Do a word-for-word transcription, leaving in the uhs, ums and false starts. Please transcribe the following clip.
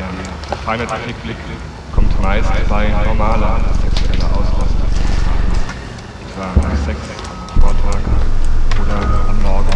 Bakterien. Der feine Durchblick kommt meist bei normaler sexueller Auslastung. Etwa nach Sex am Vortag oder am Morgen.